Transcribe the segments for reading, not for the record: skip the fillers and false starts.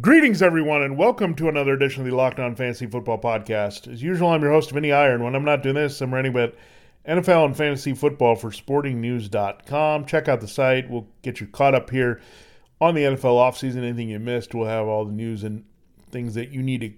Greetings, everyone, and welcome to another edition of the Locked On Fantasy Football Podcast. As usual, I'm your host, Vinnie Iyer, and when I'm not doing this, I'm writing about NFL and fantasy football for SportingNews.com. Check out the site. We'll get you caught up here on the NFL offseason. Anything you missed, we'll have all the news and things that you need to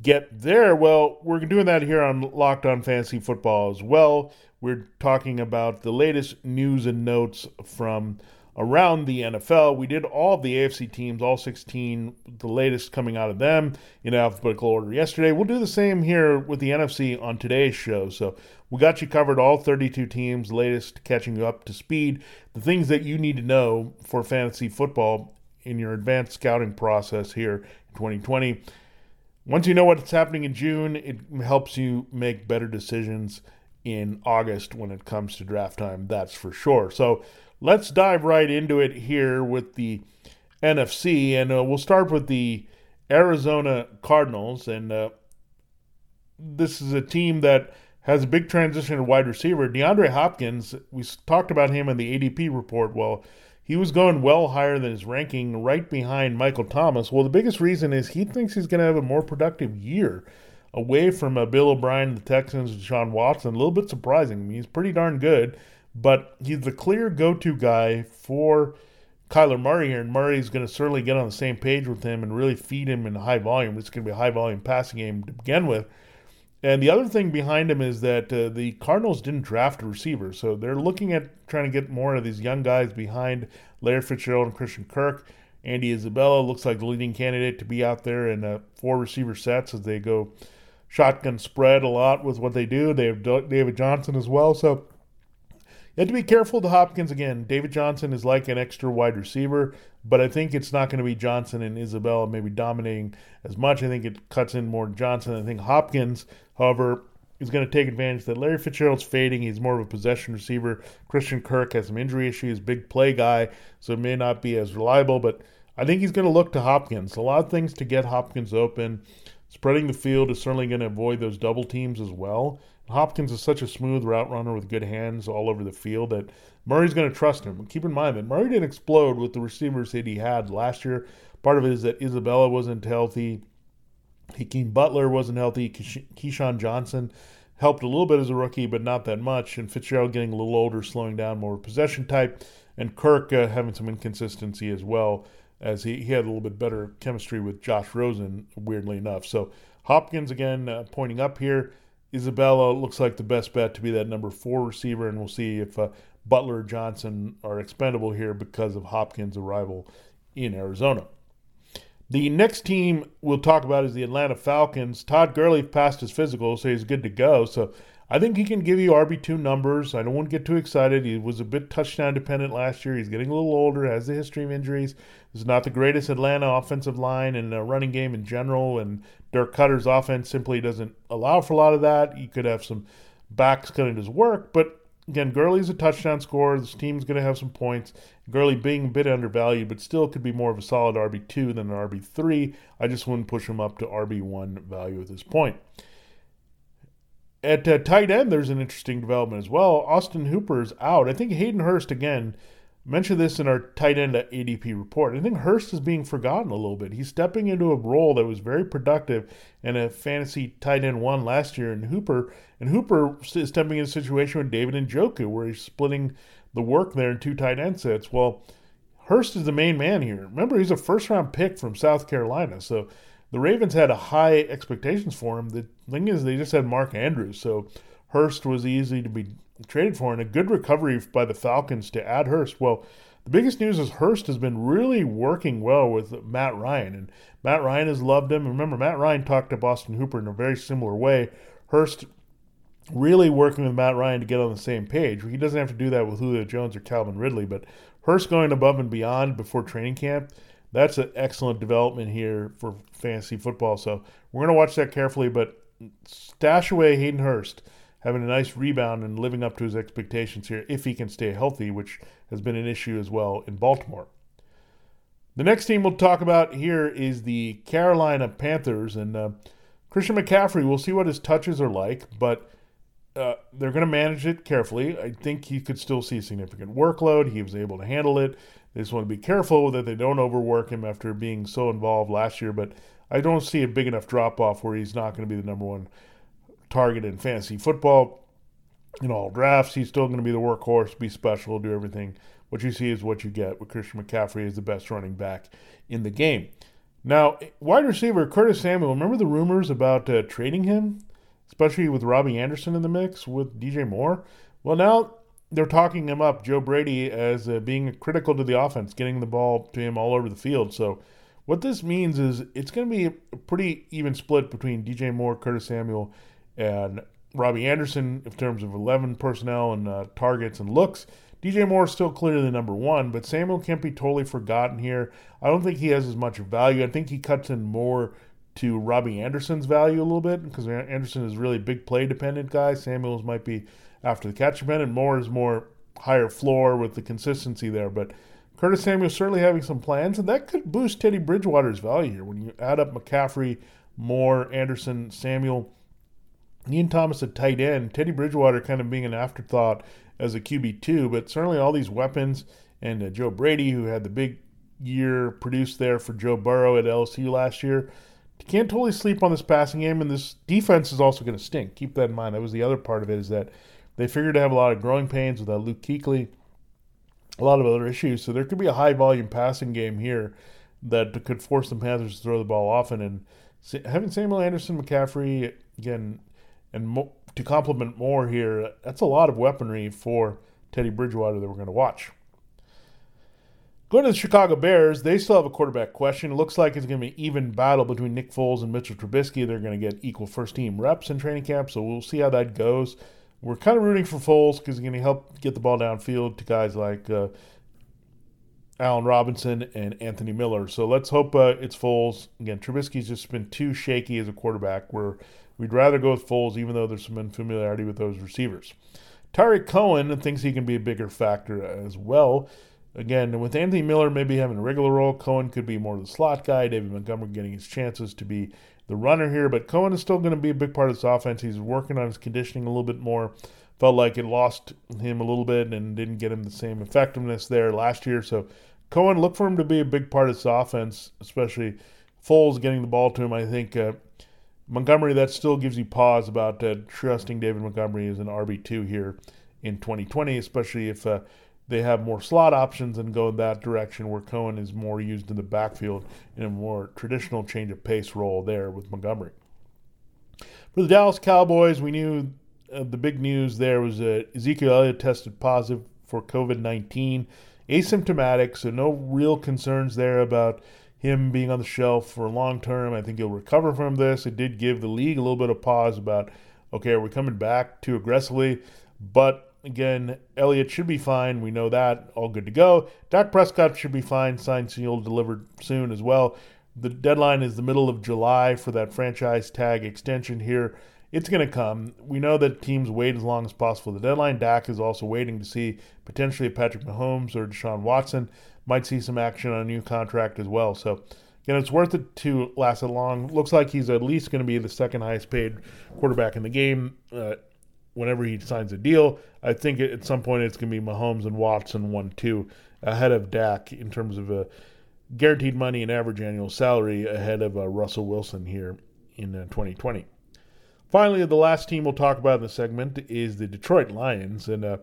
get there. Well, we're doing that here on Locked On Fantasy Football as well. We're talking about the latest news and notes from around the NFL. We did all the AFC teams, all 16, the latest coming out of them in alphabetical order yesterday. We'll do the same here with the NFC on today's show. So we got you covered, all 32 teams, latest, catching you up to speed, the things that you need to know for fantasy football in your advanced scouting process here in 2020. Once you know what's happening in June, it helps you make better decisions in August when it comes to draft time, that's for sure. So let's dive right into it here with the NFC, and we'll start with the Arizona Cardinals. And this is a team that has a big transition to wide receiver. DeAndre Hopkins, we talked about him in the ADP report. Well, he was going well higher than his ranking, right behind Michael Thomas. Well, the biggest reason is he thinks he's going to have a more productive year away from Bill O'Brien, the Texans, Deshaun Watson. A little bit surprising. I mean, he's pretty darn good, but he's the clear go-to guy for Kyler Murray here, and Murray's going to certainly get on the same page with him and really feed him in high volume. It's going to be a high-volume passing game to begin with. And the other thing behind him is that the Cardinals didn't draft a receiver, so they're looking at trying to get more of these young guys behind Larry Fitzgerald and Christian Kirk. Andy Isabella looks like the leading candidate to be out there in four receiver sets as they go shotgun spread a lot with what they do. They have David Johnson as well, so you have to be careful to Hopkins again. David Johnson is like an extra wide receiver, but I think it's not going to be Johnson and Isabella maybe dominating as much. I think it cuts in more to Johnson. I think Hopkins, however, is going to take advantage that Larry Fitzgerald's fading. He's more of a possession receiver. Christian Kirk has some injury issues, big play guy, so it may not be as reliable, but I think he's going to look to Hopkins. A lot of things to get Hopkins open. Spreading the field is certainly going to avoid those double teams as well. Hopkins is such a smooth route runner with good hands all over the field that Murray's going to trust him. Keep in mind that Murray didn't explode with the receivers that he had last year. Part of it is that Isabella wasn't healthy. Hakeem Butler wasn't healthy. Keyshawn Johnson helped a little bit as a rookie, but not that much. And Fitzgerald getting a little older, slowing down, more possession type. And Kirk having some inconsistency as well, as he had a little bit better chemistry with Josh Rosen, weirdly enough. So Hopkins, again, pointing up here. Isabella looks like the best bet to be that number four receiver, and we'll see if Butler or Johnson are expendable here because of Hopkins' arrival in Arizona. The next team we'll talk about is the Atlanta Falcons. Todd Gurley passed his physical, so he's good to go. So I think he can give you RB2 numbers. I don't want to get too excited. He was a bit touchdown dependent last year. He's getting a little older, has a history of injuries. This is not the greatest Atlanta offensive line and running game in general, and Dirk Cutter's offense simply doesn't allow for a lot of that. You could have some backs cutting his work, but again, Gurley's a touchdown scorer. This team's going to have some points. Gurley being a bit undervalued, but still could be more of a solid RB2 than an RB3. I just wouldn't push him up to RB1 value at this point. At tight end, there's an interesting development as well. Austin Hooper's out. I think Hayden Hurst, again, mentioned this in our tight end ADP report. I think Hurst is being forgotten a little bit. He's stepping into a role that was very productive in a fantasy tight end one last year in Hooper. And Hooper is stepping into a situation with David Njoku, where he's splitting the work there in two tight end sets. Well, Hurst is the main man here. Remember, he's a first-round pick from South Carolina, so the Ravens had high expectations for him. The thing is, they just had Mark Andrews, so Hurst was easy to be traded for, and a good recovery by the Falcons to add Hurst. Well, the biggest news is Hurst has been really working well with Matt Ryan, and Matt Ryan has loved him. Remember, Matt Ryan talked to Austin Hooper in a very similar way. Hurst really working with Matt Ryan to get on the same page. He doesn't have to do that with Julio Jones or Calvin Ridley, but Hurst going above and beyond before training camp, that's an excellent development here for fantasy football. So we're going to watch that carefully, but stash away Hayden Hurst. having a nice rebound and living up to his expectations here if he can stay healthy, which has been an issue as well in Baltimore. The next team we'll talk about here is the Carolina Panthers, and Christian McCaffrey, we'll see what his touches are like, but they're going to manage it carefully. I think he could still see significant workload. He was able to handle it. They just want to be careful that they don't overwork him after being so involved last year, but I don't see a big enough drop-off where he's not going to be the number one target in fantasy football. In all drafts, he's still going to be the workhorse, be special, do everything. What you see is what you get with Christian McCaffrey as the best running back in the game. Now, wide receiver Curtis Samuel, remember the rumors about trading him, especially with Robbie Anderson in the mix with DJ Moore? Well, now they're talking him up, Joe Brady, as being critical to the offense, getting the ball to him all over the field. So what this means is it's going to be a pretty even split between DJ Moore, Curtis Samuel, and Robbie Anderson in terms of 11 personnel and targets and looks. DJ Moore is still clearly the number one, but Samuel can't be totally forgotten here. I don't think he has as much value. I think he cuts in more to Robbie Anderson's value a little bit because Anderson is really big play-dependent guy. Samuels might be after the catch dependent. Moore is more higher floor with the consistency there, but Curtis Samuel certainly having some plans, and that could boost Teddy Bridgewater's value here. When you add up McCaffrey, Moore, Anderson, Samuel, Ian Thomas at tight end, Teddy Bridgewater kind of being an afterthought as a QB2, but certainly all these weapons and Joe Brady, who had the big year produced there for Joe Burrow at LSU last year, can't totally sleep on this passing game, and this defense is also going to stink. Keep that in mind. That was the other part of it, is that they figured to have a lot of growing pains without Luke Kuechly, a lot of other issues, so there could be a high-volume passing game here that could force the Panthers to throw the ball often, and having Samuel, Anderson, McCaffrey, again, and to complement Moore here, that's a lot of weaponry for Teddy Bridgewater that we're going to watch. Going to the Chicago Bears, they still have a quarterback question. It looks like it's going to be an even battle between Nick Foles and Mitchell Trubisky. They're going to get equal first-team reps in training camp, so we'll see how that goes. We're kind of rooting for Foles because he's going to help get the ball downfield to guys like Allen Robinson and Anthony Miller. So let's hope it's Foles. Again, Trubisky's just been too shaky as a quarterback, where we'd rather go with Foles, even though there's some unfamiliarity with those receivers. Tyree Cohen thinks he can be a bigger factor as well. Again, with Anthony Miller maybe having a regular role, Cohen could be more of the slot guy. David Montgomery getting his chances to be the runner here. But Cohen is still going to be a big part of this offense. He's working on his conditioning a little bit more. Felt like it lost him a little bit and didn't get him the same effectiveness there last year. So Cohen, look for him to be a big part of this offense, especially Foles getting the ball to him. I think Montgomery, that still gives you pause about trusting David Montgomery as an RB2 here in 2020, especially if they have more slot options and go in that direction where Cohen is more used in the backfield in a more traditional change of pace role there with Montgomery. For the Dallas Cowboys, we knew the big news there was Ezekiel Elliott tested positive for COVID-19, asymptomatic, so no real concerns there about him being on the shelf for long term. I think he'll recover from this. It did give the league a little bit of pause about, okay, are we coming back too aggressively? But again, Elliott should be fine. We know that. All good to go. Dak Prescott should be fine. Signed, sealed, delivered soon as well. The deadline is the middle of July for that franchise tag extension here. It's going to come. We know that teams wait as long as possible. The deadline, Dak is also waiting to see potentially Patrick Mahomes or Deshaun Watson might see some action on a new contract as well. So, again, it's worth it to last it long. Looks like he's at least going to be the second highest paid quarterback in the game whenever he signs a deal. I think at some point it's going to be Mahomes and Watson 1-2 ahead of Dak in terms of guaranteed money and average annual salary ahead of Russell Wilson here in 2020. Finally, the last team we'll talk about in the segment is the Detroit Lions, and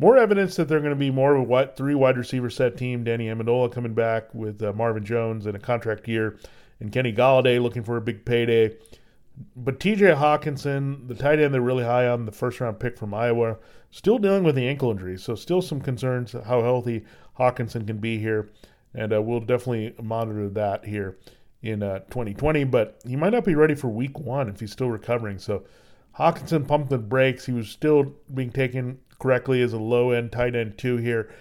more evidence that they're going to be more of a three wide receiver set team. Danny Amendola coming back with Marvin Jones in a contract year, and Kenny Galladay looking for a big payday. But T.J. Hockenson, the tight end they're really high on, the first-round pick from Iowa, still dealing with the ankle injury, so still some concerns how healthy Hockenson can be here, and we'll definitely monitor that here in 2020, but he might not be ready for Week 1 if he's still recovering, so Hockenson pumped the brakes. He was still being taken correctly as a low-end tight end 2 here.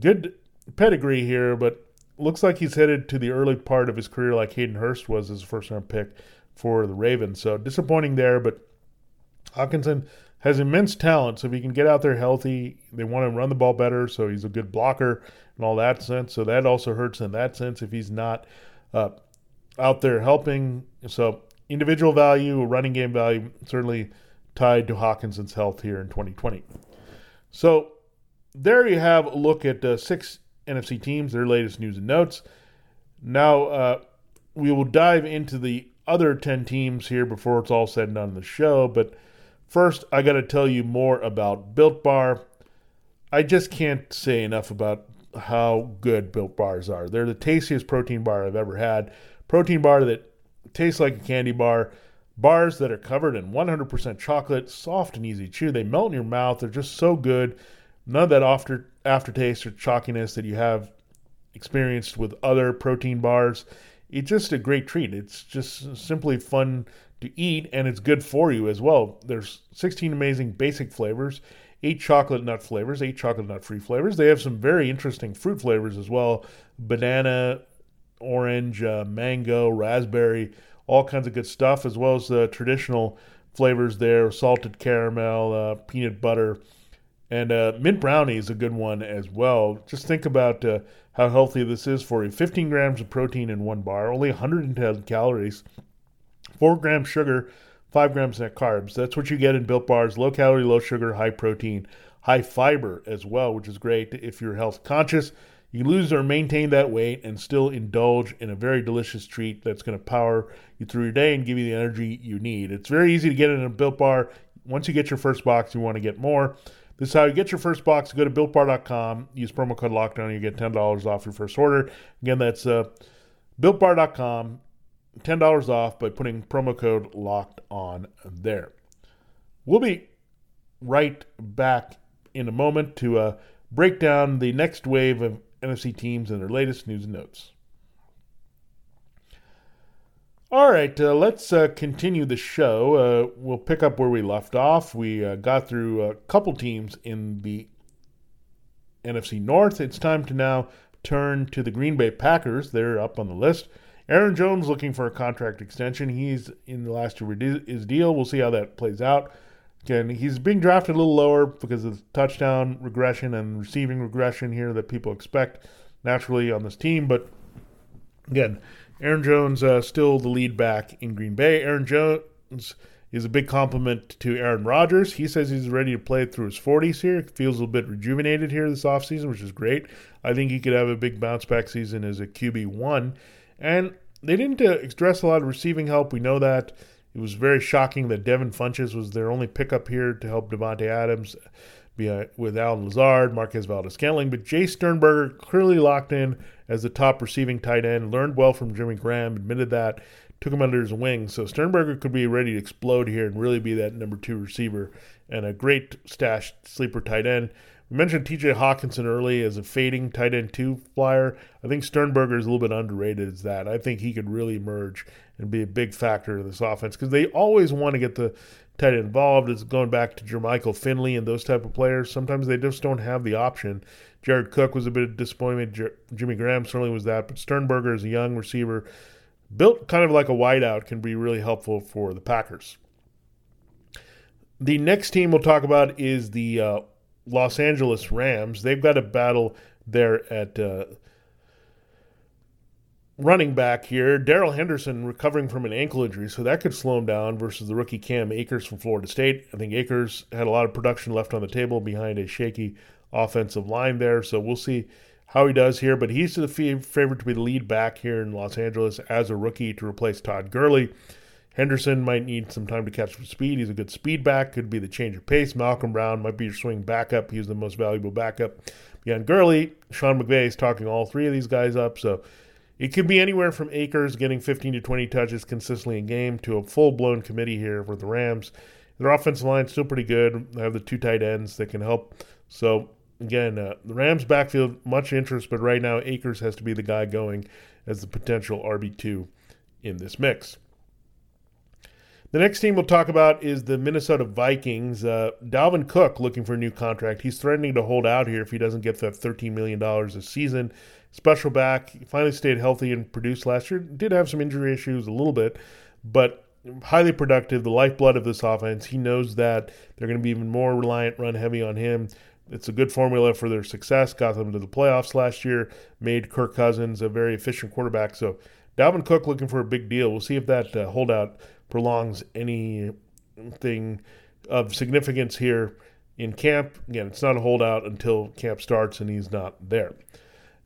Good pedigree here, but looks like he's headed to the early part of his career like Hayden Hurst was as a first-round pick for the Ravens. So disappointing there, but Hockenson has immense talent, so if he can get out there healthy, they want to run the ball better, so he's a good blocker and all that sense. So that also hurts in that sense if he's not out there helping. So individual value, running game value, certainly tied to Hawkinson's health here in 2020. So there you have a look at six NFC teams, their latest news and notes. Now we will dive into the other 10 teams here before it's all said and done in the show, but first, I got to tell you more about Built Bar. I just can't say enough about how good Built Bars are. They're the tastiest protein bar I've ever had. Protein bar that tastes like a candy bar. Bars that are covered in 100% chocolate, soft and easy to chew. They melt in your mouth. They're just so good. None of that aftertaste or chalkiness that you have experienced with other protein bars. It's just a great treat. It's just simply fun to eat, and it's good for you as well. There's 16 amazing basic flavors, 8 chocolate nut flavors, 8 chocolate nut free flavors. They have some very interesting fruit flavors as well. Banana, orange, mango, raspberry, all kinds of good stuff, as well as the traditional flavors there, salted caramel, peanut butter, and mint brownie is a good one as well. Just think about how healthy this is for you. 15 grams of protein in one bar, only 110 calories, 4 grams sugar, 5 grams net carbs. That's what you get in Built Bars. Low calorie, low sugar, high protein, high fiber as well, which is great if you're health conscious. You lose or maintain that weight and still indulge in a very delicious treat that's going to power you through your day and give you the energy you need. It's very easy to get in a Built Bar. Once you get your first box, you want to get more. This is how you get your first box. Go to BuiltBar.com. Use promo code LOCKDOWN. You get $10 off your first order. Again, that's BuiltBar.com. $10 off by putting promo code LOCKED ON there. We'll be right back in a moment to break down the next wave of NFC teams and their latest news and notes. All right, let's continue the show. We'll pick up where we left off. We got through a couple teams in the NFC North. It's time to now turn to the Green Bay Packers. They're up on the list. Aaron Jones looking for a contract extension. He's in the last year of his deal. We'll see how that plays out. Again, he's being drafted a little lower because of the touchdown regression and receiving regression here that people expect naturally on this team. But again, Aaron Jones still the lead back in Green Bay. Aaron Jones is a big compliment to Aaron Rodgers. He says he's ready to play through his 40s here. Feels a little bit rejuvenated here this offseason, which is great. I think he could have a big bounce back season as a QB1. And they didn't address a lot of receiving help. We know that. It was very shocking that Devin Funchess was their only pickup here to help Devontae Adams with Allen Lazard, Marquez Valdes-Scantling. But Jay Sternberger clearly locked in as the top receiving tight end, learned well from Jimmy Graham, admitted that, took him under his wing. So Sternberger could be ready to explode here and really be that number 2 receiver and a great stashed sleeper tight end. We mentioned T.J. Hockenson early as a fading tight end 2 flyer. I think Sternberger is a little bit underrated as that. I think he could really emerge and be a big factor in this offense because they always want to get the tight end involved. It's going back to Jermichael Finley and those type of players. Sometimes they just don't have the option. Jared Cook was a bit of a disappointment. Jimmy Graham certainly was that. But Sternberger is a young receiver, built kind of like a wideout, can be really helpful for the Packers. The next team we'll talk about is the Los Angeles Rams. They've got a battle there at running back here. Darrell Henderson recovering from an ankle injury, so that could slow him down versus the rookie Cam Akers from Florida State. I think Akers had a lot of production left on the table behind a shaky offensive line there, so we'll see how he does here. But he's the favorite to be the lead back here in Los Angeles as a rookie to replace Todd Gurley. Henderson might need some time to catch up with speed. He's a good speed back, could be the change of pace. Malcolm Brown might be your swing backup. He's the most valuable backup beyond Gurley. Sean McVay is talking all 3 of these guys up. So it could be anywhere from Akers getting 15 to 20 touches consistently in game to a full-blown committee here for the Rams. Their offensive line is still pretty good. They have the 2 tight ends that can help. So, again, the Rams' backfield, much interest, but right now Akers has to be the guy going as the potential RB2 in this mix. The next team we'll talk about is the Minnesota Vikings. Dalvin Cook looking for a new contract. He's threatening to hold out here if he doesn't get that $13 million this season. Special back, he finally stayed healthy and produced last year. Did have some injury issues a little bit, but highly productive, the lifeblood of this offense. He knows that they're going to be even more reliant, run heavy on him. It's a good formula for their success. Got them to the playoffs last year, made Kirk Cousins a very efficient quarterback. So Dalvin Cook looking for a big deal. We'll see if that holdout prolongs anything of significance here in camp. Again, it's not a holdout until camp starts and he's not there.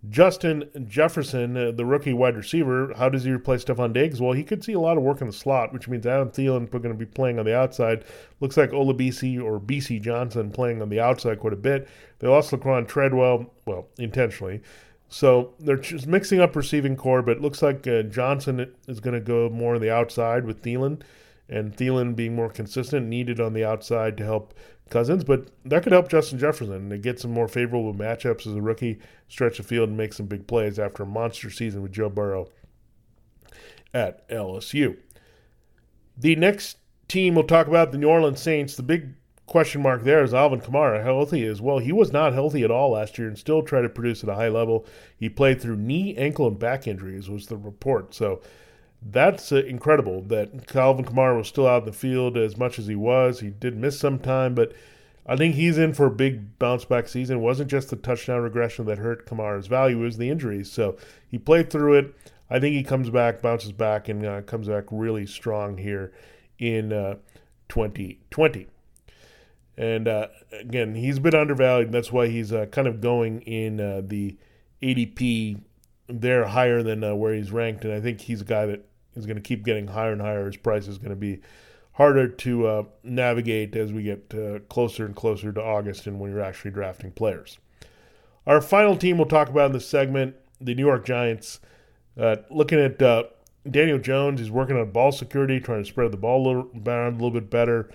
Justin Jefferson, the rookie wide receiver, how does he replace Stephon Diggs? Well, he could see a lot of work in the slot, which means Adam Thielen going to be playing on the outside. Looks like Olabisi or BC Johnson playing on the outside quite a bit. They lost Laquan Treadwell, well, intentionally. So they're just mixing up receiving core, but it looks like Johnson is going to go more on the outside with Thielen, and Thielen being more consistent, needed on the outside to help Cousins, but that could help Justin Jefferson to get some more favorable matchups as a rookie, stretch the field and make some big plays after a monster season with Joe Burrow at LSU. The next team we'll talk about, the New Orleans Saints. The big question mark there is Alvin Kamara. How healthy is? Well, he was not healthy at all last year and still tried to produce at a high level. He played through knee, ankle, and back injuries was the report. So that's incredible that Alvin Kamara was still out in the field as much as he was. He did miss some time, but I think he's in for a big bounce-back season. It wasn't just the touchdown regression that hurt Kamara's value. It was the injuries. So he played through it. I think he comes back, bounces back, and comes back really strong here in 2020. And, again, he's been undervalued, and that's why he's kind of going in the ADP there higher than where he's ranked, and I think he's a guy that is going to keep getting higher and higher. His price is going to be harder to navigate as we get closer and closer to August and when you're actually drafting players. Our final team we'll talk about in this segment, the New York Giants. Looking at Daniel Jones, he's working on ball security, trying to spread the ball around a little bit better.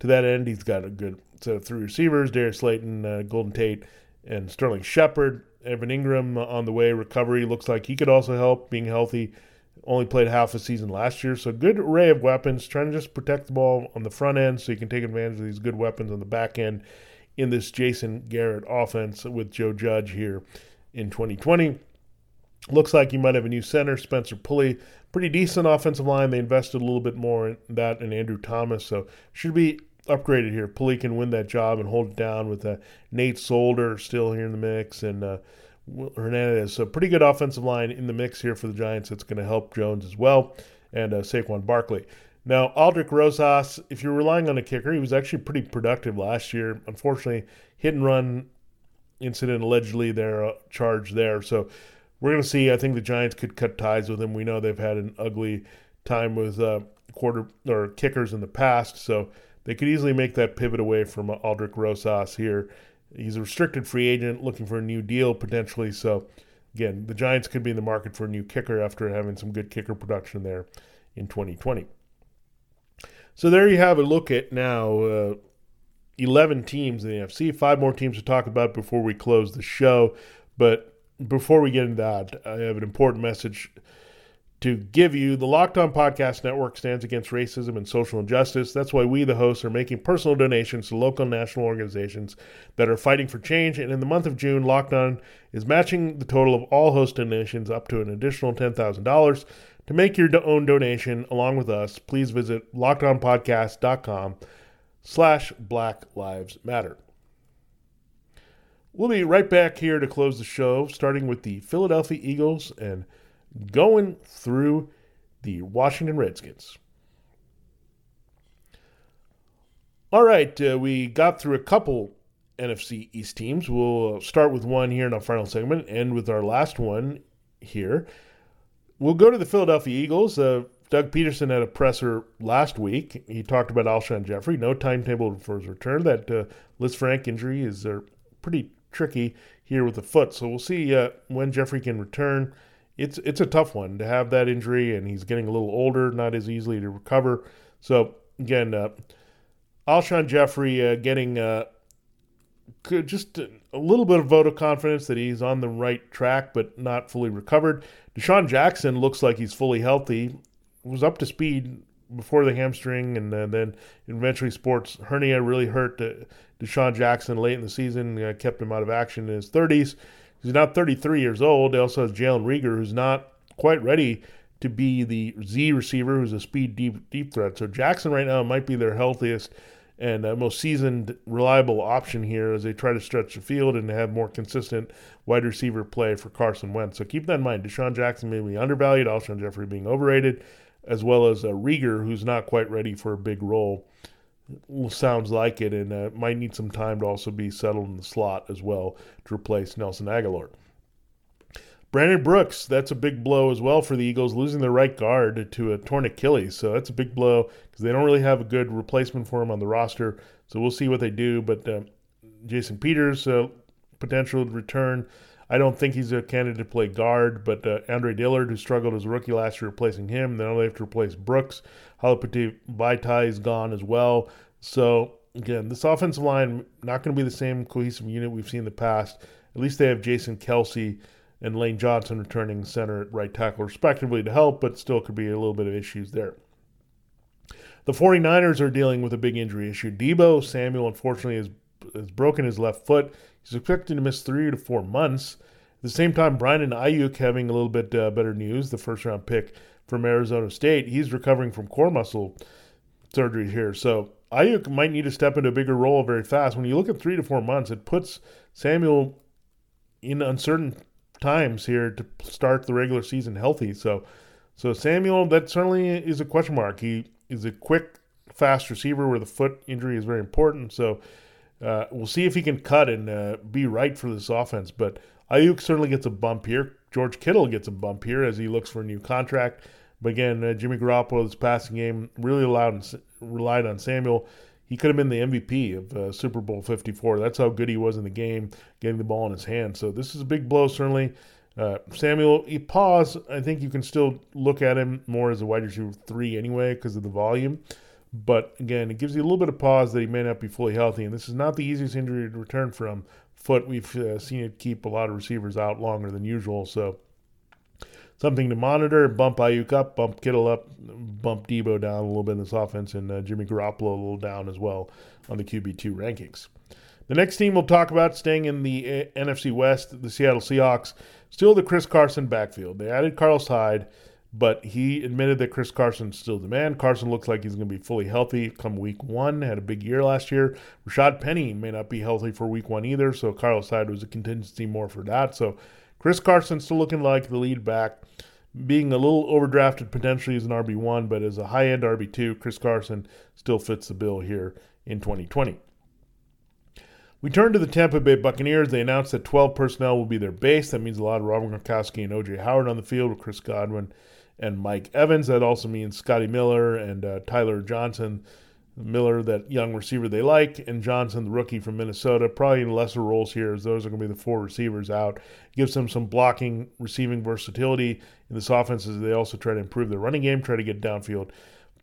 To that end, he's got a good set of three receivers, Darius Slayton, Golden Tate, and Sterling Shepard. Evan Ingram on the way, recovery looks like he could also help being healthy. Only played half a season last year, so good array of weapons. Trying to just protect the ball on the front end so you can take advantage of these good weapons on the back end in this Jason Garrett offense with Joe Judge here in 2020. Looks like you might have a new center, Spencer Pulley. Pretty decent offensive line. They invested a little bit more in that and Andrew Thomas, so should be upgraded here. Pulley can win that job and hold it down with Nate Solder still here in the mix and Hernandez. So pretty good offensive line in the mix here for the Giants. That's going to help Jones as well and Saquon Barkley. Now, Aldrick Rosas, if you're relying on a kicker, he was actually pretty productive last year. Unfortunately, hit and run incident allegedly there, charge there. So we're going to see. I think the Giants could cut ties with him. We know they've had an ugly time with kickers in the past. So they could easily make that pivot away from Aldrick Rosas here. He's a restricted free agent looking for a new deal potentially. So, again, the Giants could be in the market for a new kicker after having some good kicker production there in 2020. So there you have a look at now 11 teams in the NFC. 5 more teams to talk about before we close the show. But before we get into that, I have an important message to give you. The Locked On Podcast Network stands against racism and social injustice. That's why we, the hosts, are making personal donations to local and national organizations that are fighting for change. And in the month of June, Locked On is matching the total of all host donations up to an additional $10,000. To make your own donation along with us, please visit LockedOnPodcast.com/Black Lives Matter. We'll be right back here to close the show, starting with the Philadelphia Eagles and going through the Washington Redskins. All right, we got through a couple NFC East teams. We'll start with one here in our final segment and end with our last one here. We'll go to the Philadelphia Eagles. Doug Peterson had a presser last week. He talked about Alshon Jeffrey. No timetable for his return. That Liz Frank injury is pretty tricky here with the foot. So we'll see when Jeffrey can return. It's a tough one to have that injury, and he's getting a little older, not as easily to recover. So, again, Alshon Jeffrey getting just a little bit of vote of confidence that he's on the right track but not fully recovered. Deshaun Jackson looks like he's fully healthy. Was up to speed before the hamstring, and then eventually sports hernia really hurt Deshaun Jackson late in the season, kept him out of action in his 30s. He's now 33 years old. They also has Jalen Reagor, who's not quite ready to be the Z receiver, who's a speed deep threat. So Jackson right now might be their healthiest and most seasoned, reliable option here as they try to stretch the field and have more consistent wide receiver play for Carson Wentz. So keep that in mind. Deshaun Jackson may be undervalued, Alshon Jeffrey being overrated, as well as Reagor, who's not quite ready for a big role. Sounds like it, and might need some time to also be settled in the slot as well to replace Nelson Aguilar. Brandon Brooks, that's a big blow as well for the Eagles, losing their right guard to a torn Achilles. So that's a big blow because they don't really have a good replacement for him on the roster. So we'll see what they do. But Jason Peters, potential return. I don't think he's a candidate to play guard, but Andre Dillard, who struggled as a rookie last year, replacing him. Then they have to replace Brooks. Halapati Vaitai is gone as well. So, again, this offensive line, not going to be the same cohesive unit we've seen in the past. At least they have Jason Kelsey and Lane Johnson returning center at right tackle, respectively, to help, but still could be a little bit of issues there. The 49ers are dealing with a big injury issue. Deebo Samuel, unfortunately, has broken his left foot. He's expected to miss 3 to 4 months. At the same time, Brandon Ayuk having a little bit better news, the first-round pick from Arizona State. He's recovering from core muscle surgery here. So Ayuk might need to step into a bigger role very fast. When you look at 3 to 4 months, it puts Samuel in uncertain times here to start the regular season healthy. So Samuel, that certainly is a question mark. He is a quick, fast receiver where the foot injury is very important. So we'll see if he can cut and be right for this offense. But Ayuk certainly gets a bump here. George Kittle gets a bump here as he looks for a new contract. But again, Jimmy Garoppolo's passing game really relied on Samuel. He could have been the MVP of Super Bowl 54. That's how good he was in the game, getting the ball in his hand. So this is a big blow, certainly. Samuel, he paused. I think you can still look at him more as a wide receiver 3 anyway because of the volume. But again, it gives you a little bit of pause that he may not be fully healthy. And this is not the easiest injury to return from. Foot, we've seen it keep a lot of receivers out longer than usual. So something to monitor. Bump Ayuk up, bump Kittle up, bump Deebo down a little bit in this offense, and Jimmy Garoppolo a little down as well on the QB2 rankings. The next team we'll talk about, staying in the NFC West, the Seattle Seahawks. Still the Chris Carson backfield. They added Carlos Hyde, but he admitted that Chris Carson's still the man. Carson looks like he's going to be fully healthy come week one. Had a big year last year. Rashad Penny may not be healthy for week one either, so Carlos Hyde was a contingency more for that. So Chris Carson still looking like the lead back, being a little overdrafted potentially as an RB1, but as a high-end RB2, Chris Carson still fits the bill here in 2020. We turn to the Tampa Bay Buccaneers. They announced that 12 personnel will be their base. That means a lot of Rob Gronkowski and O.J. Howard on the field with Chris Godwin and Mike Evans. That also means Scotty Miller and Tyler Johnson. Miller, that young receiver they like, and Johnson, the rookie from Minnesota, probably in lesser roles here as those are going to be the 4 receivers out. Gives them some blocking, receiving versatility in this offense as they also try to improve their running game, try to get downfield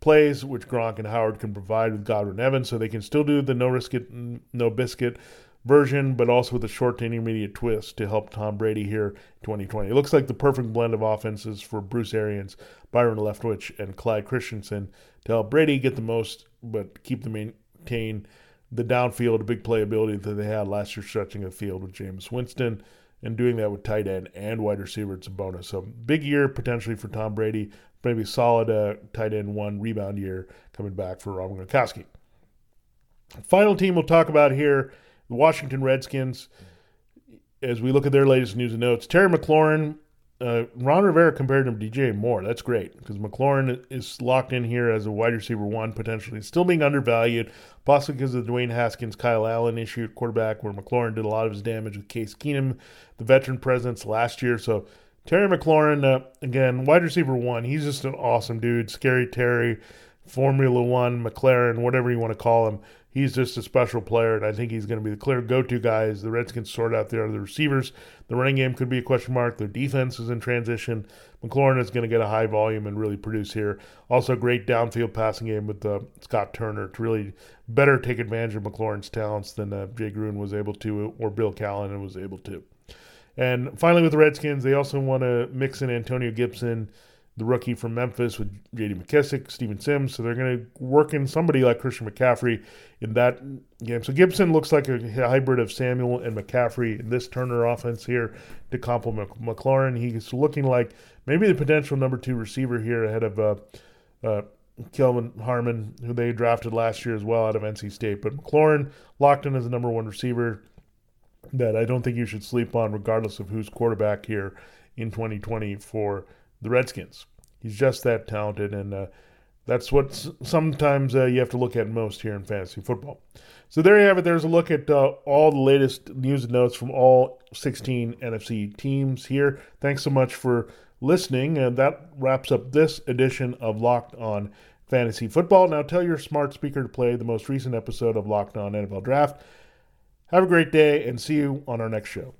plays, which Gronk and Howard can provide with Godwin Evans, so they can still do the no-risk it, no-biscuit version, but also with a short to intermediate twist to help Tom Brady here in 2020. It looks like the perfect blend of offenses for Bruce Arians, Byron Leftwich, and Clyde Christensen to help Brady get the most but keep them maintain the downfield big playability that they had last year, stretching the field with Jameis Winston and doing that with tight end and wide receiver. It's a bonus. So big year potentially for Tom Brady, maybe solid tight end 1 rebound year coming back for Rob Gronkowski. Final team we'll talk about here, the Washington Redskins. As we look at their latest news and notes, Terry McLaurin, Ron Rivera compared him to DJ Moore. That's great because McLaurin is locked in here as a wide receiver 1 potentially. Still being undervalued, possibly because of the Dwayne Haskins, Kyle Allen issue at quarterback where McLaurin did a lot of his damage with Case Keenum, the veteran presence last year. So Terry McLaurin, again, wide receiver 1. He's just an awesome dude. Scary Terry, Formula 1, McLaren, whatever you want to call him. He's just a special player, and I think he's going to be the clear go-to guy as the Redskins sort out their other receivers. The running game could be a question mark. Their defense is in transition. McLaurin is going to get a high volume and really produce here. Also, great downfield passing game with Scott Turner to really better take advantage of McLaurin's talents than Jay Gruden was able to or Bill Callahan was able to. And finally, with the Redskins, they also want to mix in Antonio Gibson the rookie from Memphis with J.D. McKissic, Steven Sims. So they're going to work in somebody like Christian McCaffrey in that game. So Gibson looks like a hybrid of Samuel and McCaffrey in this Turner offense here to complement McLaurin. He's looking like maybe the potential number two receiver here ahead of Kelvin Harmon, who they drafted last year as well out of NC State. But McLaurin locked in as the number one receiver that I don't think you should sleep on regardless of who's quarterback here in 2020 for the Redskins. He's just that talented, and that's what sometimes you have to look at most here in fantasy football. So there you have it. There's a look at all the latest news and notes from all 16 NFC teams here. Thanks so much for listening, and that wraps up this edition of Locked On Fantasy Football. Now tell your smart speaker to play the most recent episode of Locked On NFL Draft. Have a great day, and see you on our next show.